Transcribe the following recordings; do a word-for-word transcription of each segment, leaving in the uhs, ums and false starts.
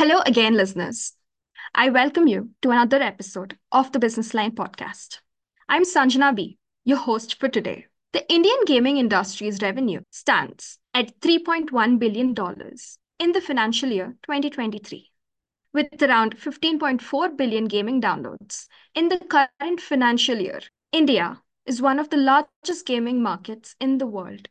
Hello again, listeners. I welcome you to another episode of the Business Line podcast. I'm Sanjana B, your host for today. The Indian gaming industry's revenue stands at three point one billion dollars in the financial year twenty twenty-three, with around fifteen point four billion gaming downloads in the current financial year. India is one of the largest gaming markets in the world.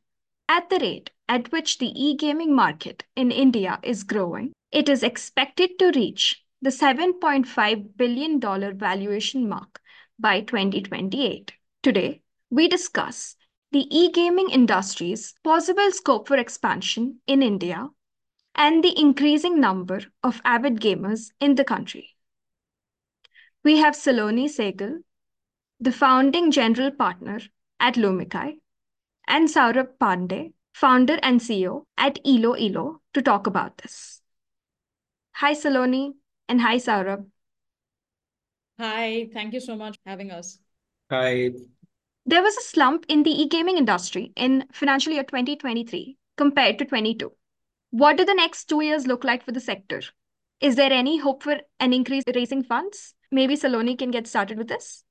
At the rate at which the e-gaming market in India is growing, it is expected to reach the seven point five billion dollars valuation mark by twenty twenty-eight. Today, we discuss the e-gaming industry's possible scope for expansion in India and the increasing number of avid gamers in the country. We have Saloni Sehgal, the founding general partner at Lumikai, and Saurabh Pandey, founder and C E O at Elo Elo, to talk about this. Hi, Saloni, and hi, Saurabh. Hi, thank you so much for having us. Hi. There was a slump in the e-gaming industry in financial year twenty twenty-three compared to twenty-two. What do the next two years look like for the sector? Is there any hope for an increase in raising funds? Maybe Saloni can get started with this.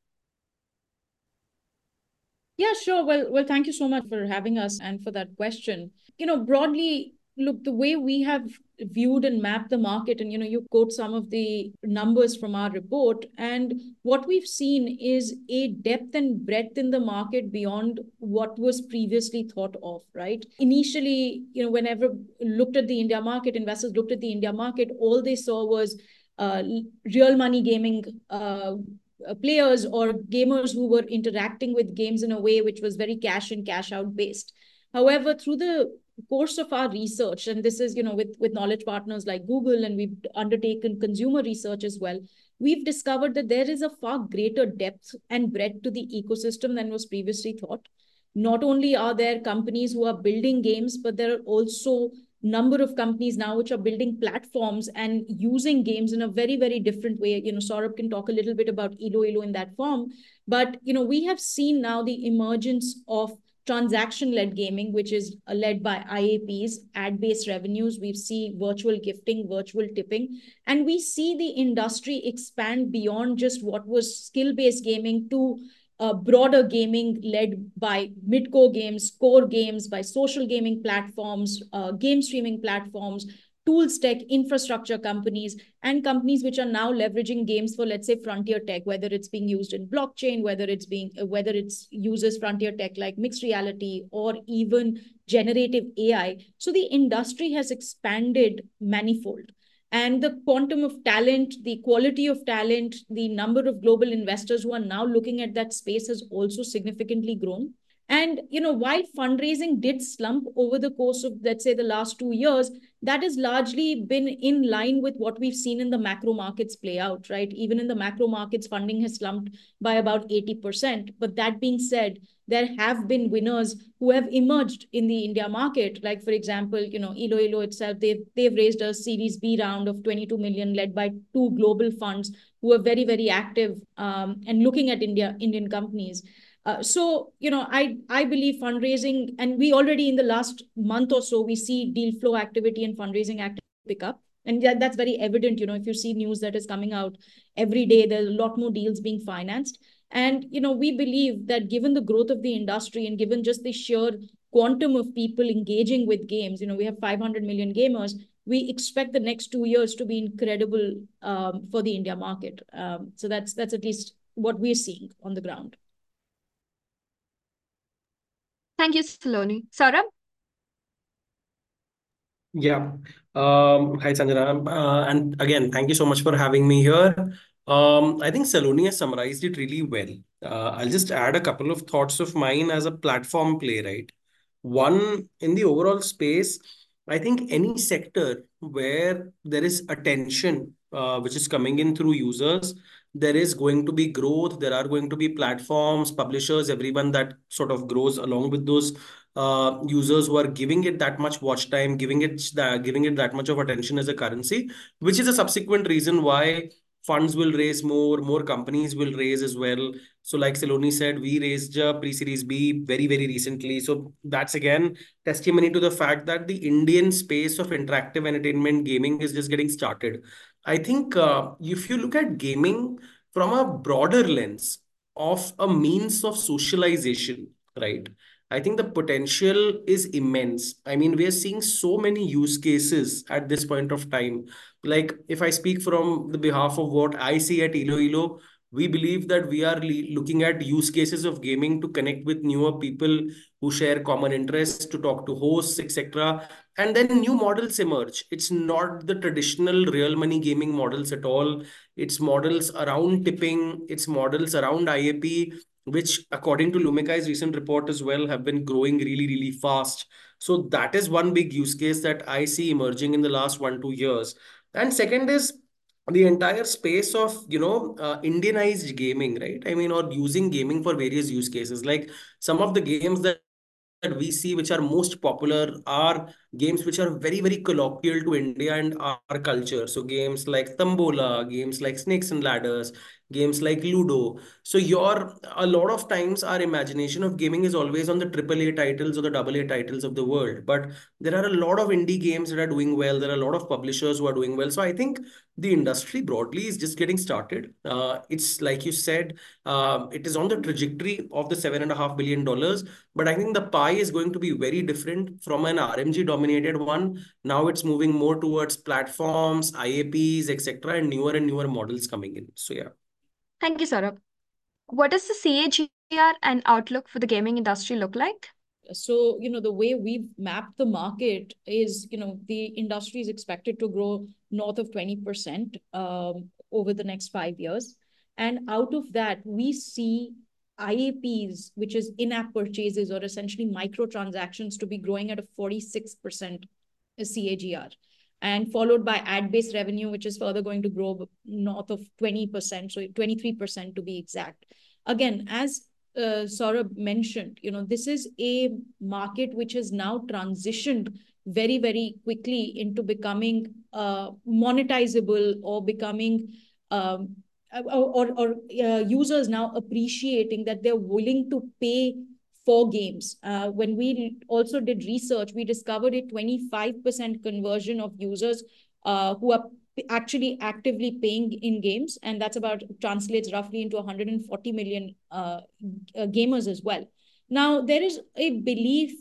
Yeah, sure. Well, well, thank you so much for having us and for that question. You know, broadly, look, the way we have viewed and mapped the market, and, you know, you quote some of the numbers from our report, and what we've seen is a depth and breadth in the market beyond what was previously thought of, right? Initially, you know, whenever looked at the India market, investors looked at the India market, all they saw was uh, real money gaming uh players or gamers who were interacting with games in a way which was very cash in, cash out based. However, through the course of our research, and this is, you know, with, with knowledge partners like Google, and we've undertaken consumer research as well, we've discovered that there is a far greater depth and breadth to the ecosystem than was previously thought. Not only are there companies who are building games, but there are also number of companies now which are building platforms and using games in a very, very different way. You know, Saurabh can talk a little bit about Elo Elo in that form, but, you know, we have seen now the emergence of transaction-led gaming, which is led by I A Ps, ad-based revenues. We see virtual gifting, virtual tipping, and we see the industry expand beyond just what was skill-based gaming to Uh, broader gaming led by mid-core games, core games, by social gaming platforms, uh, game streaming platforms, tools tech, infrastructure companies, and companies which are now leveraging games for, let's say, frontier tech, whether it's being used in blockchain, whether it's being, whether it's uses frontier tech like mixed reality or even generative A I. So the industry has expanded manifold. And the quantum of talent, the quality of talent, the number of global investors who are now looking at that space has also significantly grown. And, you know, while fundraising did slump over the course of, let's say, the last two years, that has largely been in line with what we've seen in the macro markets play out, right? Even in the macro markets, funding has slumped by about eighty percent. But that being said, there have been winners who have emerged in the India market. Like, for example, you know, Elo Elo itself, they've, they've raised a Series B round of twenty-two million led by two global funds who are very, very active um, and looking at India, Indian companies. Uh, so, you know, I, I believe fundraising, and we already in the last month or so, we see deal flow activity and fundraising activity pick up. And that, that's very evident, you know, if you see news that is coming out every day, there's a lot more deals being financed. And, you know, we believe that given the growth of the industry and given just the sheer quantum of people engaging with games, you know, we have five hundred million gamers, we expect the next two years to be incredible um, for the India market. Um, so that's, that's at least what we're seeing on the ground. Thank you, Saloni. Saurabh? Yeah. Um, hi, Sanjana. Uh, and again, thank you so much for having me here. Um, I think Saloni has summarized it really well. Uh, I'll just add a couple of thoughts of mine as a platform play, right? One, in the overall space, I think any sector where there is attention, uh, which is coming in through users, there is going to be growth. There are going to be platforms, publishers, everyone that sort of grows along with those uh, users who are giving it that much watch time, giving it, the, giving it that much of attention as a currency, which is a subsequent reason why funds will raise more, more companies will raise as well. So like Saloni said, we raised a pre-series B very, very recently. So that's again, testimony to the fact that the Indian space of interactive entertainment gaming is just getting started. I think uh, if you look at gaming from a broader lens of a means of socialization, right? I think the potential is immense. I mean, we are seeing so many use cases at this point of time. Like if I speak from the behalf of what I see at Elo Elo, we believe that we are looking at use cases of gaming to connect with newer people who share common interests, to talk to hosts, et cetera. And then new models emerge. It's not the traditional real money gaming models at all. It's models around tipping. It's models around I A P, which according to Lumikai's recent report as well, have been growing really, really fast. So that is one big use case that I see emerging in the last one, two years. And second is the entire space of, you know, uh, Indianized gaming, right? I mean, or using gaming for various use cases. Like some of the games that that we see which are most popular are games which are very, very colloquial to India and our culture. So games like Tambola, games like Snakes and Ladders, games like Ludo. So your, a lot of times our imagination of gaming is always on the triple A titles or the double A titles of the world. But there are a lot of indie games that are doing well. There are a lot of publishers who are doing well. So I think the industry broadly is just getting started. Uh, it's like you said, uh, it is on the trajectory of the seven and a half billion dollars. But I think the pie is going to be very different from an R M G dominated one. Now it's moving more towards platforms, I A Ps, et cetera, and newer and newer models coming in. So yeah. Thank you, Saurabh. What does the C A G R and outlook for the gaming industry look like? So, you know, the way we've mapped the market is, you know, the industry is expected to grow north of twenty percent um, over the next five years. And out of that, we see I A Ps, which is in-app purchases or essentially microtransactions, to be growing at a forty-six percent C A G R. And followed by ad-based revenue, which is further going to grow north of twenty percent, so twenty-three percent to be exact. Again, as uh, Saurabh mentioned, you know, this is a market which has now transitioned very, very quickly into becoming uh, monetizable or becoming, um, or, or, or uh, users now appreciating that they're willing to pay for games. Uh, when we also did research, we discovered a twenty-five percent conversion of users uh, who are actually actively paying in games. And that's about, translates roughly into one hundred forty million uh, gamers as well. Now, there is a belief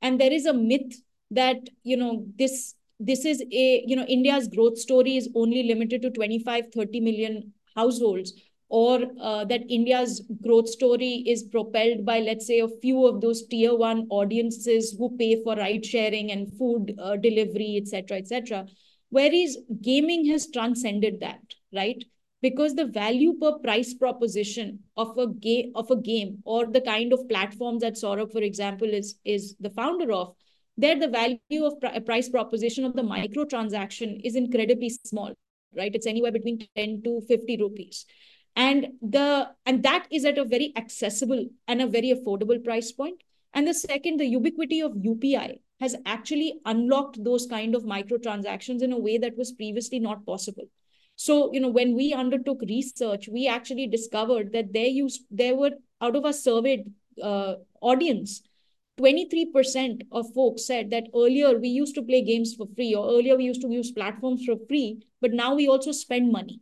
and there is a myth that, you know, this, this is a, you know, India's growth story is only limited to twenty-five, thirty million households, or uh, that India's growth story is propelled by, let's say, a few of those tier one audiences who pay for ride sharing and food uh, delivery, et cetera, et cetera. Whereas gaming has transcended that, right? Because the value per price proposition of a, ga of a game, or the kind of platforms that Saurabh, for example, is, is the founder of, there the value of pr price proposition of the microtransaction is incredibly small, right? It's anywhere between ten to fifty rupees. And the and that is at a very accessible and a very affordable price point. And the second, the ubiquity of U P I has actually unlocked those kind of microtransactions in a way that was previously not possible. So, you know, when we undertook research, we actually discovered that there used there were, out of our surveyed uh, audience, twenty-three percent of folks said that earlier we used to play games for free, or earlier we used to use platforms for free, but now we also spend money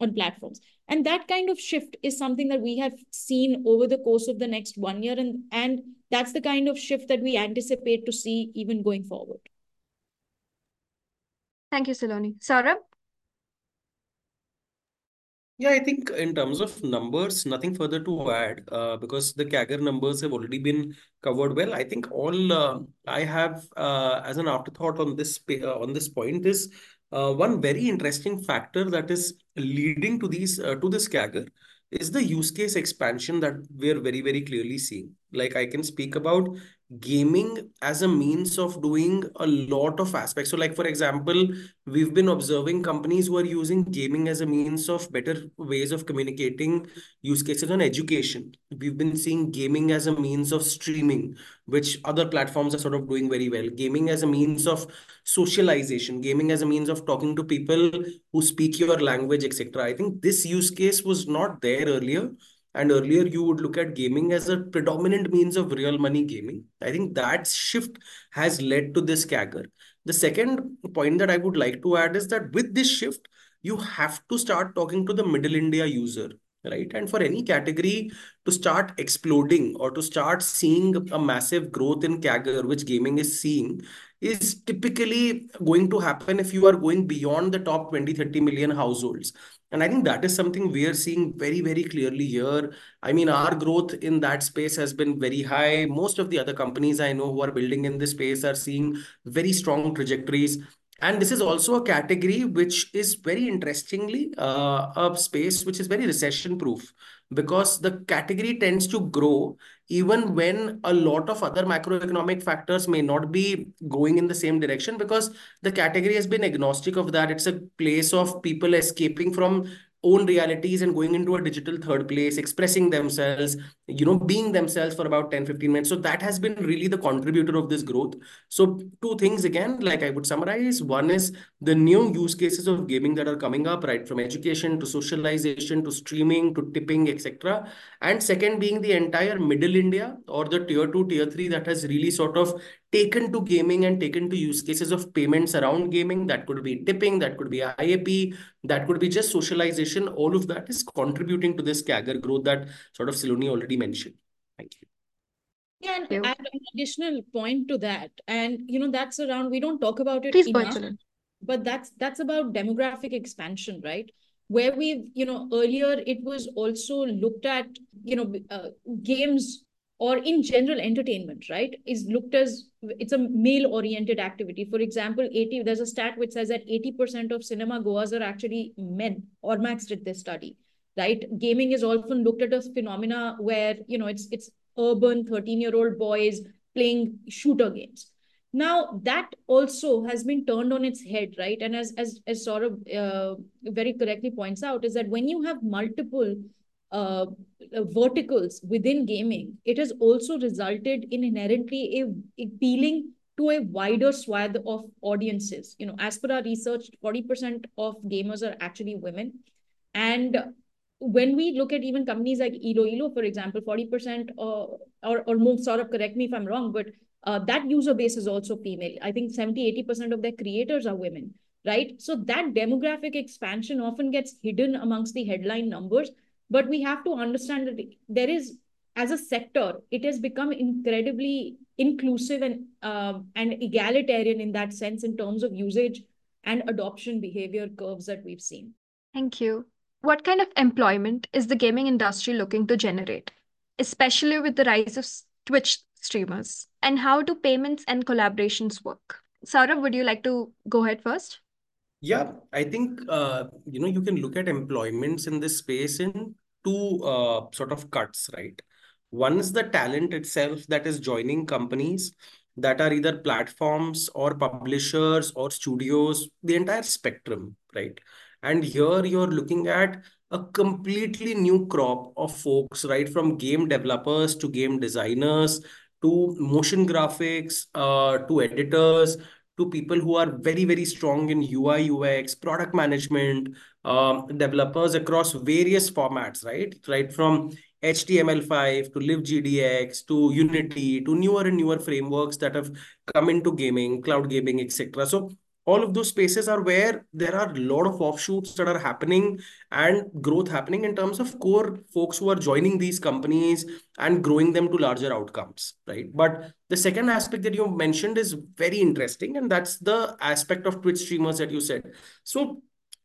on platforms. And that kind of shift is something that we have seen over the course of the next one year. And, and that's the kind of shift that we anticipate to see even going forward. Thank you, Saloni. Saurabh? Yeah, I think in terms of numbers, nothing further to add uh, because the C A G R numbers have already been covered well. I think all uh, I have uh, as an afterthought on this, uh, on this point is Uh, one very interesting factor that is leading to these uh, to this C A G R is the use case expansion that we're very, very clearly seeing. Like I can speak about gaming as a means of doing a lot of aspects. So like, for example, we've been observing companies who are using gaming as a means of better ways of communicating, use cases on education. We've been seeing gaming as a means of streaming, which other platforms are sort of doing very well. Gaming as a means of socialization, gaming as a means of talking to people who speak your language, et cetera. I think this use case was not there earlier. And earlier, you would look at gaming as a predominant means of real money gaming. I think that shift has led to this C A G R. The second point that I would like to add is that with this shift, you have to start talking to the middle India user, right? And for any category to start exploding or to start seeing a massive growth in C A G R, which gaming is seeing, is typically going to happen if you are going beyond the top twenty, thirty million households. And I think that is something we are seeing very, very clearly here. I mean, our growth in that space has been very high. Most of the other companies I know who are building in this space are seeing very strong trajectories. And this is also a category which is very interestingly uh, a space which is very recession-proof, because the category tends to grow even when a lot of other macroeconomic factors may not be going in the same direction, because the category has been agnostic of that. It's a place of people escaping from own realities and going into a digital third place, expressing themselves, you know, being themselves for about ten, fifteen minutes. So that has been really the contributor of this growth. So two things again, like I would summarize. One is the new use cases of gaming that are coming up, right? From education to socialization, to streaming, to tipping, et cetera. And second being the entire middle India or the tier two, tier three that has really sort of taken to gaming and taken to use cases of payments around gaming. That could be tipping, that could be I A P, that could be just socialization. All of that is contributing to this C A G R growth that sort of Saloni already mentioned. Thank you. Yeah, and Thank you. I have an additional point to that. And, you know, that's around, we don't talk about it Please enough, point but that's, that's about demographic expansion, right? Where we've, you know, earlier it was also looked at, you know, uh, games or in general entertainment, right, is looked as, it's a male-oriented activity. For example, eighty there's a stat which says that eighty percent of cinema goers are actually men. Ormax did this study, right? Gaming is often looked at as phenomena where, you know, it's, it's urban thirteen-year-old boys playing shooter games. Now, that also has been turned on its head, right? And as, as, as Saurabh uh, very correctly points out, is that when you have multiple Uh, verticals within gaming, it has also resulted in inherently a, appealing to a wider swath of audiences. You know, as per our research, forty percent of gamers are actually women. And when we look at even companies like Elo Elo, for example, forty percent or, or, or more, sort of correct me if I'm wrong, but uh, that user base is also female. I think seventy, eighty percent of their creators are women, right? So that demographic expansion often gets hidden amongst the headline numbers. But we have to understand that there is, as a sector, it has become incredibly inclusive and, uh, and egalitarian in that sense in terms of usage and adoption behavior curves that we've seen. Thank you. What kind of employment is the gaming industry looking to generate, especially with the rise of Twitch streamers? And how do payments and collaborations work? Saurabh, would you like to go ahead first? Yeah, I think, uh, you know, you can look at employments in this space in two uh, sort of cuts, right? One is the talent itself that is joining companies that are either platforms or publishers or studios, the entire spectrum, right? And here you're looking at a completely new crop of folks, right? From game developers to game designers, to motion graphics, uh, to editors, to people who are very, very strong in U I, U X, product management, um, developers across various formats, right? Right from H T M L five to LibGDX to Unity to newer and newer frameworks that have come into gaming, cloud gaming, et cetera. So all of those spaces are where there are a lot of offshoots that are happening and growth happening in terms of core folks who are joining these companies and growing them to larger outcomes, right? But the second aspect that you mentioned is very interesting, and that's the aspect of Twitch streamers that you said. So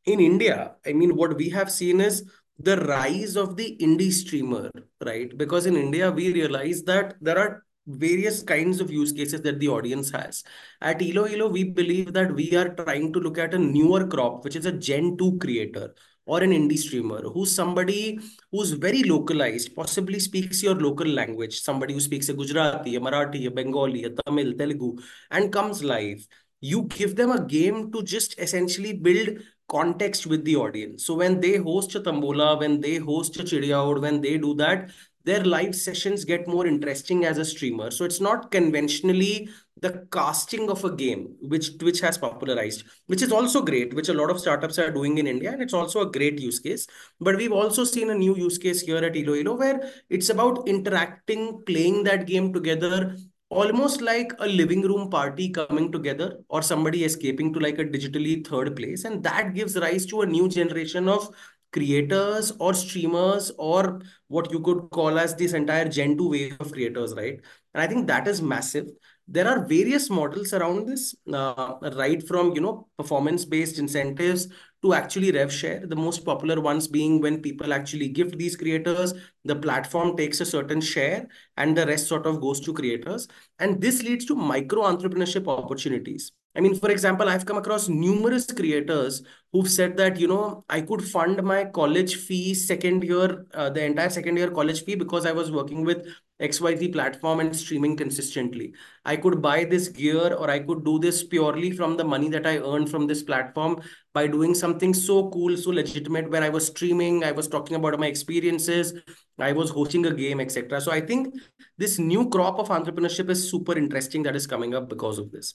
in India, I mean, what we have seen is the rise of the indie streamer, right? Because in India, we realize that there are various kinds of use cases that the audience has. At Elo Elo, we believe that we are trying to look at a newer crop, which is a Gen two creator or an indie streamer who's somebody who's very localized, possibly speaks your local language, somebody who speaks a Gujarati, a Marathi, a Bengali, a Tamil, Telugu, and comes live, you give them a game to just essentially build context with the audience. So when they host a Tambola, when they host a Chidiyaod, when they do that, their live sessions get more interesting as a streamer. So it's not conventionally the casting of a game, which Twitch has popularized, which is also great, which a lot of startups are doing in India. And it's also a great use case. But we've also seen a new use case here at Elo Elo, where it's about interacting, playing that game together, almost like a living room party coming together or somebody escaping to like a digitally third place. And that gives rise to a new generation of creators or streamers, or what you could call as this entire Gen two wave of creators, right? And I think that is massive. There are various models around this, uh, right from, you know, performance-based incentives to actually rev share, the most popular ones being when people actually gift these creators, the platform takes a certain share and the rest sort of goes to creators. And this leads to micro-entrepreneurship opportunities. I mean, for example, I've come across numerous creators who've said that, you know, I could fund my college fee second year, uh, the entire second year college fee, because I was working with X Y Z platform and streaming consistently. I could buy this gear, or I could do this purely from the money that I earned from this platform by doing something so cool, so legitimate, where I was streaming, I was talking about my experiences, I was hosting a game, et cetera. So I think this new crop of entrepreneurship is super interesting that is coming up because of this.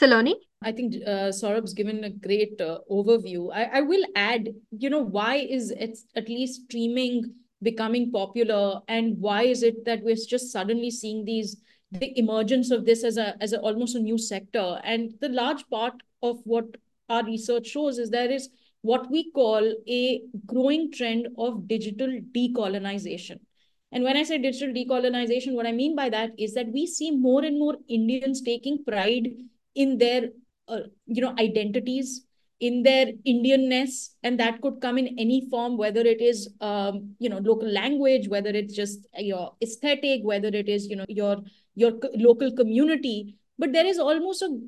Saloni? I think uh, Saurabh's given a great uh, overview. I, I will add, you know, why is it at least streaming becoming popular, and why is it that we're just suddenly seeing these, the emergence of this as a as a, almost a new sector? And the large part of what our research shows is there is what we call a growing trend of digital decolonization. And when I say digital decolonization, what I mean by that is that we see more and more Indians taking pride in their, uh, you know, identities, in their Indianness, and that could come in any form, whether it is, um, you know, local language, whether it's just your aesthetic, whether it is, you know, your, your local community. But there is almost a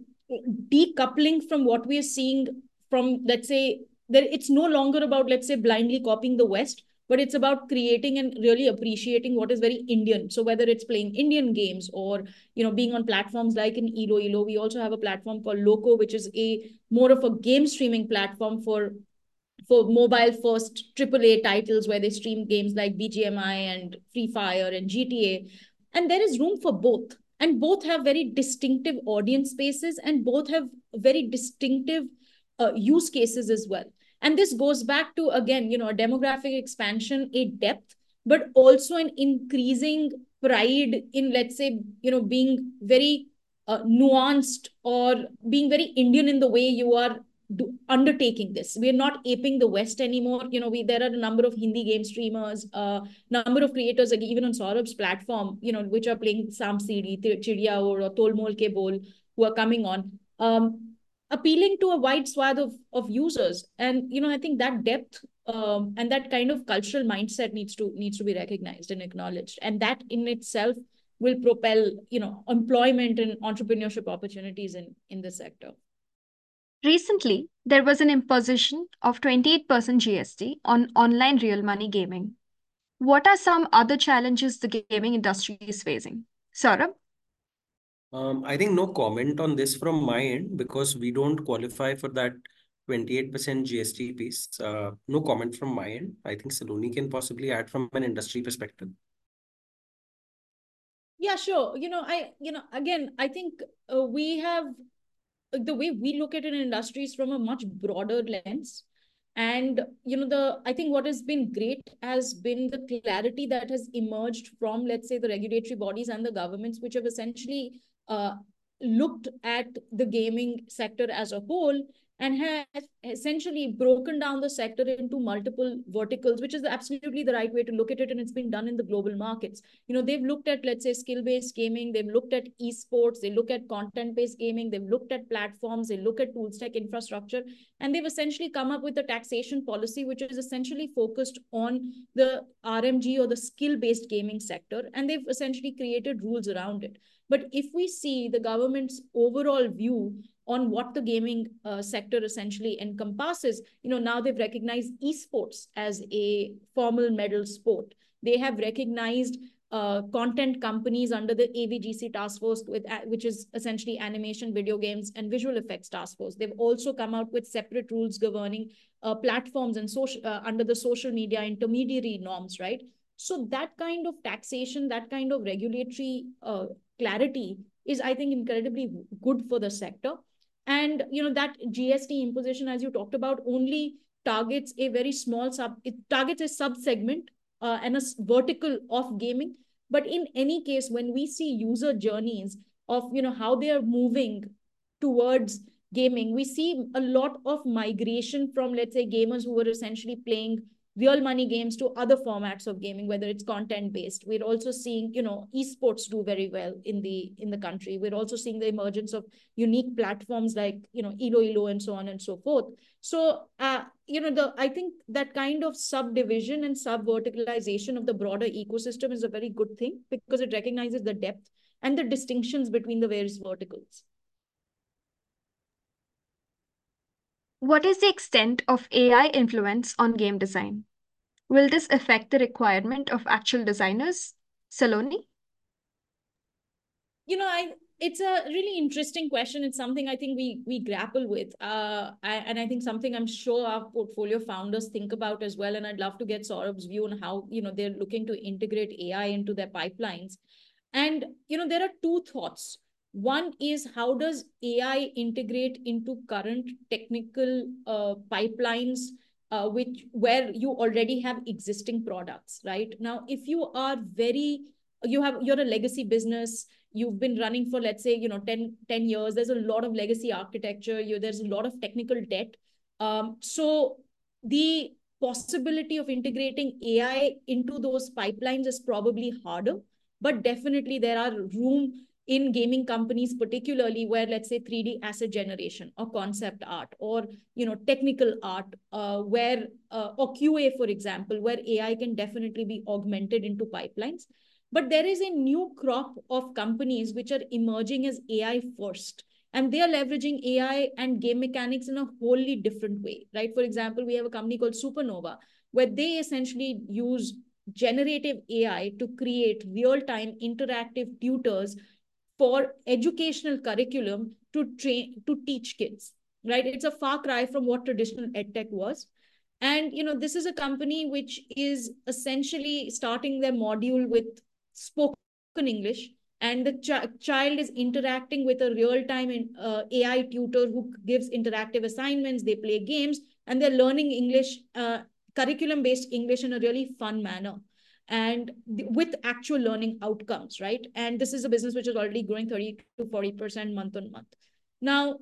decoupling from what we are seeing from, let's say, there, it's no longer about, let's say, blindly copying the West, but it's about creating and really appreciating what is very Indian. So whether it's playing Indian games or, you know, being on platforms like in Elo Elo, we also have a platform called Loco, which is a more of a game streaming platform for, for mobile first triple A titles where they stream games like B G M I and Free Fire and G T A. And there is room for both. And both have very distinctive audience spaces, and both have very distinctive uh, use cases as well. And this goes back to, again, you know, a demographic expansion, a depth, but also an increasing pride in, let's say, you know, being very uh, nuanced or being very Indian in the way you are do undertaking this. We're not aping the West anymore. You know, we there are a number of Hindi game streamers, a uh, number of creators, like even on Saurabh's platform, you know, which are playing Sam Sidi, Chidiya or Tolmol Ke Bol, who are coming on. Um, appealing to a wide swath of, of users. And, you know, I think that depth um, and that kind of cultural mindset needs to needs to be recognized and acknowledged. And that in itself will propel, you know, employment and entrepreneurship opportunities in, in the sector. Recently, there was an imposition of twenty-eight percent G S T on online real money gaming. What are some other challenges the gaming industry is facing? Saurabh? Um, I think no comment on this from my end because we don't qualify for that twenty-eight percent G S T piece. Uh, no comment from my end. I think Saloni can possibly add from an industry perspective. Yeah, sure. You know, I, you know, again, I think uh, we have the way we look at an industry is from a much broader lens. And, you know, the, I think what has been great has been the clarity that has emerged from, let's say, the regulatory bodies and the governments, which have essentially Uh, looked at the gaming sector as a whole and has essentially broken down the sector into multiple verticals, which is absolutely the right way to look at it. And it's been done in the global markets. You know, they've looked at, let's say, skill-based gaming. They've looked at esports. They look at content-based gaming. They've looked at platforms. They look at tools, tech infrastructure. And they've essentially come up with a taxation policy, which is essentially focused on the R M G or the skill-based gaming sector. And they've essentially created rules around it. But if we see the government's overall view on what the gaming uh, sector essentially encompasses. You know, now they've recognized esports as a formal medal sport. They have recognized uh, content companies under the A V G C task force, with, uh, which is essentially animation, video games, and visual effects task force. They've also come out with separate rules governing uh, platforms and social uh, under the social media intermediary norms, right? So that kind of taxation, that kind of regulatory uh, clarity is, I think, incredibly good for the sector. And, you know, that G S T imposition, as you talked about, only targets a very small sub, it targets a sub-segment uh, and a vertical of gaming. But in any case, when we see user journeys of, you know, how they are moving towards gaming, we see a lot of migration from, let's say, gamers who were essentially playing real money games to other formats of gaming, whether it's content-based. We're also seeing, you know, esports do very well in the in the country. We're also seeing the emergence of unique platforms like, you know, Elo Elo and so on and so forth. So, uh, you know, the I think that kind of subdivision and sub-verticalization of the broader ecosystem is a very good thing because it recognizes the depth and the distinctions between the various verticals. What is the extent of A I influence on game design? Will this affect the requirement of actual designers? Saloni? You know, I it's a really interesting question. It's something I think we, we grapple with. Uh, I, and I think something I'm sure our portfolio founders think about as well. And I'd love to get Saurabh's view on how, you know, they're looking to integrate A I into their pipelines. And, you know, there are two thoughts. One is, how does A I integrate into current technical uh, pipelines uh, which where you already have existing products, right? Now, if you are very, you have, you're a legacy business, you've been running for, let's say, you know, ten years, there's a lot of legacy architecture, you, there's a lot of technical debt. Um, so the possibility of integrating A I into those pipelines is probably harder, but definitely there are room in gaming companies, particularly where, let's say, three D asset generation or concept art or, you know, technical art, uh, where, uh, or Q A, for example, where A I can definitely be augmented into pipelines. But there is a new crop of companies which are emerging as A I first, and they are leveraging A I and game mechanics in a wholly different way, right? For example, we have a company called Supernova, where they essentially use generative A I to create real-time interactive tutors for educational curriculum to train, to teach kids, right? It's a far cry from what traditional edtech was. And, you know, this is a company which is essentially starting their module with spoken English, and the ch child is interacting with a real-time uh, A I tutor who gives interactive assignments, they play games, and they're learning English, uh, curriculum-based English in a really fun manner, and with actual learning outcomes, right? And this is a business which is already growing thirty to forty percent month on month. Now,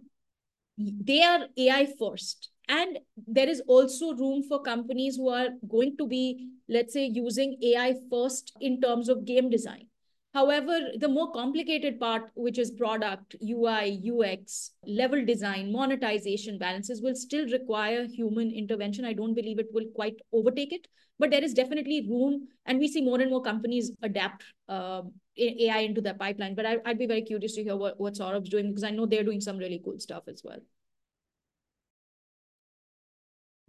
they are A I first. And there is also room for companies who are going to be, let's say, using A I first in terms of game design. However, the more complicated part, which is product, U I, U X, level design, monetization balances, will still require human intervention. I don't believe it will quite overtake it, but there is definitely room. And we see more and more companies adapt uh, A I into their pipeline. But I, I'd be very curious to hear what, what Saurabh's doing, because I know they're doing some really cool stuff as well.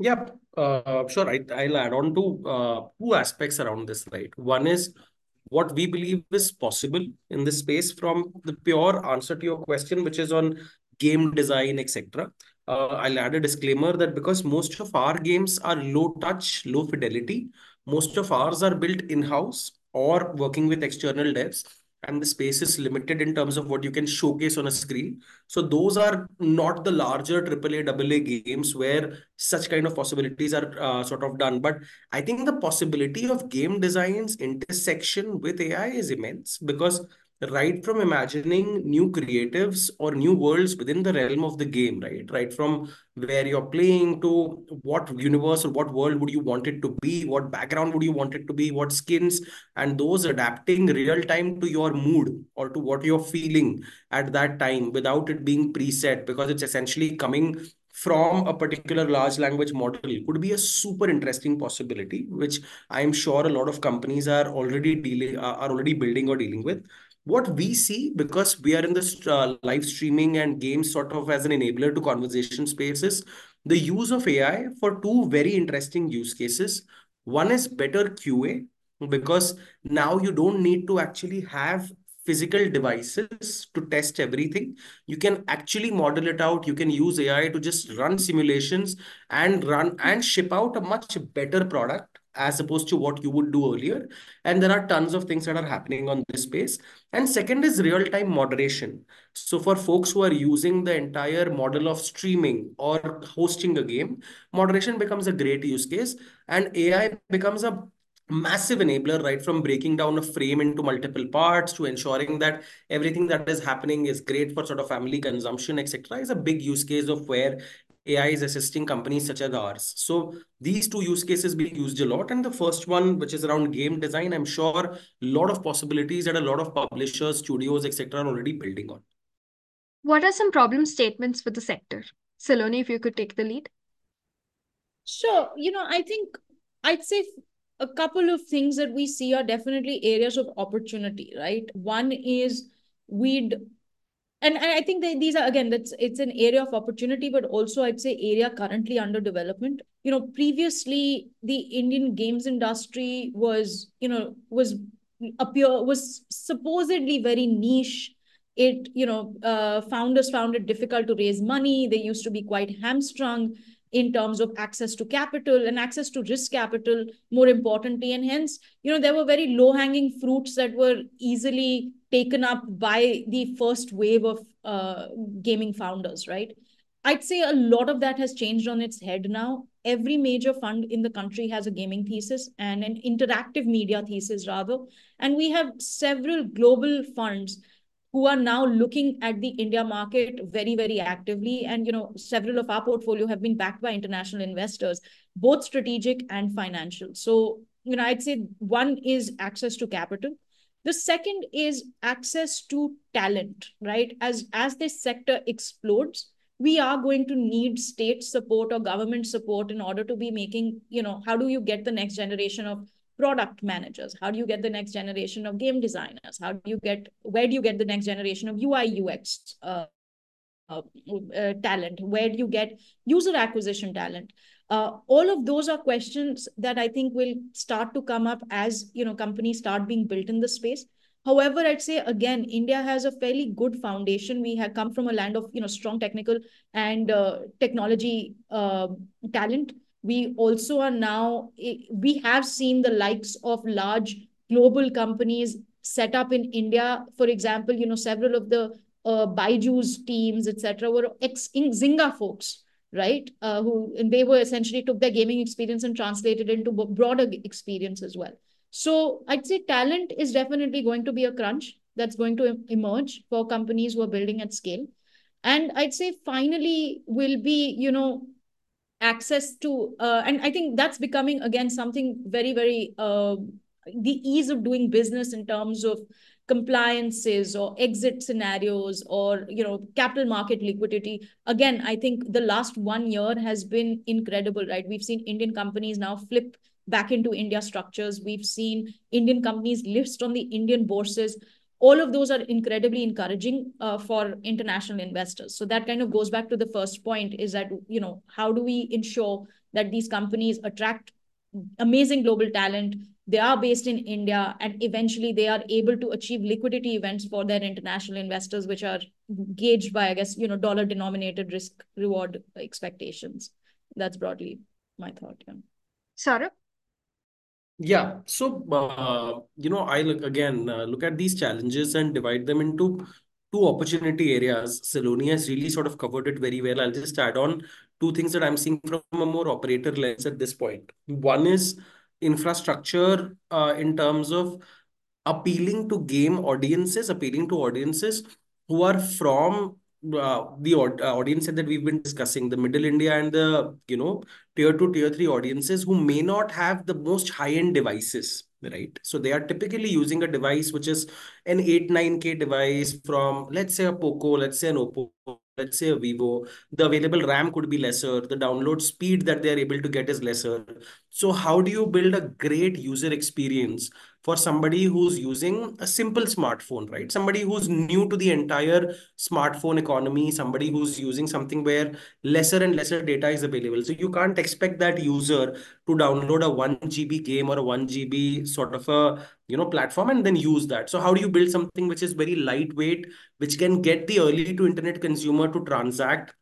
Yeah, uh, sure. I, I'll add on to uh, two aspects around this, right? One is what we believe is possible in this space from the pure answer to your question, which is on game design, et cetera. Uh, I'll add a disclaimer that because most of our games are low touch, low fidelity, most of ours are built in-house or working with external devs, and the space is limited in terms of what you can showcase on a screen. So those are not the larger triple A, double A games where such kind of possibilities are uh, sort of done. But I think the possibility of game design's intersection with A I is immense, because right from imagining new creatives or new worlds within the realm of the game, right? Right from where you're playing to what universe or what world would you want it to be, what background would you want it to be, what skins, and those adapting real time to your mood or to what you're feeling at that time without it being preset, because it's essentially coming from a particular large language model could be a super interesting possibility, which I'm sure a lot of companies are already dealing, are already building or dealing with. what we see, because we are in this uh, live streaming and games sort of as an enabler to conversation spaces, the use of A I for two very interesting use cases. One is better Q A, because now you don't need to actually have physical devices to test everything. You can actually model it out. You can use A I to just run simulations and run and ship out a much better product as opposed to what you would do earlier. And there are tons of things that are happening on this space. And second is real-time moderation. So for folks who are using the entire model of streaming or hosting a game, moderation becomes a great use case, and A I becomes a massive enabler, right? From breaking down a frame into multiple parts to ensuring that everything that is happening is great for sort of family consumption, et cetera, is a big use case of where A I is assisting companies such as ours. So these two use cases being used a lot. And the first one, which is around game design, I'm sure a lot of possibilities that a lot of publishers, studios, et cetera, are already building on. What are some problem statements for the sector? Saloni, if you could take the lead. Sure. You know, I think I'd say a couple of things that we see are definitely areas of opportunity, right? One is we'd, and, and I think that these are, again, that's it's an area of opportunity, but also I'd say area currently under development. You know, previously the Indian games industry was, you know, was appear was supposedly very niche. It, you know, uh, founders found it difficult to raise money. They used to be quite hamstrung in terms of access to capital and access to risk capital, more importantly. And hence, you know, there were very low-hanging fruits that were easily taken up by the first wave of uh, gaming founders, right? I'd say a lot of that has changed on its head now. Every major fund in the country has a gaming thesis and an interactive media thesis, rather. And we have several global funds who are now looking at the India market very, very actively. And, you know, several of our portfolio have been backed by international investors, both strategic and financial. So, you know, I'd say one is access to capital. The second is access to talent, right? As, as this sector explodes, we are going to need state support or government support in order to be making, you know, how do you get the next generation of product managers? How do you get the next generation of game designers? How do you get, where do you get the next generation of U I U X uh, uh, uh, talent? Where do you get user acquisition talent? Uh, all of those are questions that I think will start to come up as, you know, companies start being built in the space. However, I'd say, again, India has a fairly good foundation. We have come from a land of, you know, strong technical and uh, technology uh, talent. We also are now, we have seen the likes of large global companies set up in India. For example, you know, several of the uh, Byju's teams, et cetera, were ex-Zynga folks, right? Uh, who and they were essentially took their gaming experience and translated into broader experience as well. So I'd say talent is definitely going to be a crunch that's going to emerge for companies who are building at scale. And I'd say finally will be, you know, access to, uh, and I think that's becoming, again, something very, very, uh, the ease of doing business in terms of compliances or exit scenarios or, you know, capital market liquidity. Again, I think the last one year has been incredible, right? We've seen Indian companies now flip back into India structures. We've seen Indian companies list on the Indian bourses. All of those are incredibly encouraging uh, for international investors. So that kind of goes back to the first point is that, you know, how do we ensure that these companies attract amazing global talent? They are based in India and eventually they are able to achieve liquidity events for their international investors, which are gauged by, I guess, you know, dollar denominated risk reward expectations. That's broadly my thought. Yeah. Saurabh? Yeah, so, uh, you know, I'll again uh, look at these challenges and divide them into two opportunity areas. Saloni has really sort of covered it very well. I'll just add on two things that I'm seeing from a more operator lens at this point. One is infrastructure uh, in terms of appealing to game audiences, appealing to audiences who are from Uh, the uh, audience that we've been discussing, the middle India and the, you know, tier two, tier three audiences who may not have the most high-end devices, right? So they are typically using a device which is an eight, nine K device from, let's say, a POCO, let's say an OPPO, let's say a Vivo. The available RAM could be lesser. The download speed that they are able to get is lesser. So how do you build a great user experience for somebody who's using a simple smartphone, right? Somebody who's new to the entire smartphone economy, somebody who's using something where lesser and lesser data is available. So you can't expect that user to download a one G B game or a one G B sort of a, you know, platform and then use that. So how do you build something which is very lightweight, which can get the early to internet consumer to transact,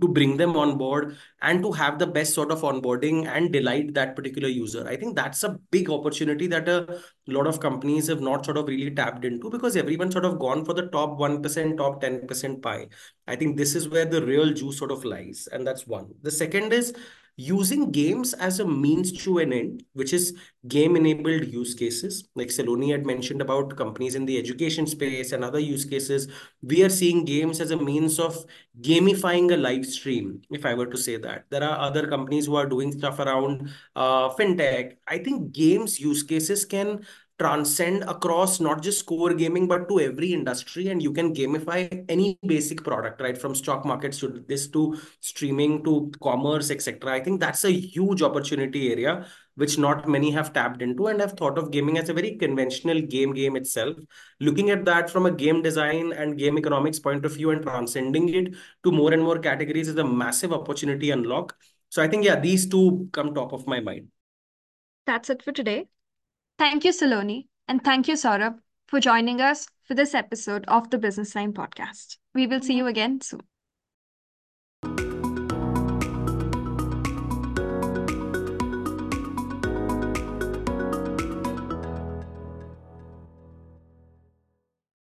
to bring them on board and to have the best sort of onboarding and delight that particular user? I think that's a big opportunity that a lot of companies have not sort of really tapped into, because everyone's sort of gone for the top one percent, top ten percent pie. I think this is where the real juice sort of lies. And that's one. The second is using games as a means to an end, which is game-enabled use cases. Like Saloni had mentioned about companies in the education space and other use cases. We are seeing games as a means of gamifying a live stream, if I were to say that. There are other companies who are doing stuff around uh, fintech. I think games use cases can transcend across not just core gaming, but to every industry. And you can gamify any basic product, right? From stock markets to this, to streaming, to commerce, et cetera. I think that's a huge opportunity area, which not many have tapped into and have thought of gaming as a very conventional game game itself. Looking at that from a game design and game economics point of view and transcending it to more and more categories is a massive opportunity unlock. So I think, yeah, these two come top of my mind. That's it for today. Thank you, Saloni, and thank you, Saurabh, for joining us for this episode of the Business Line Podcast. We will see you again soon.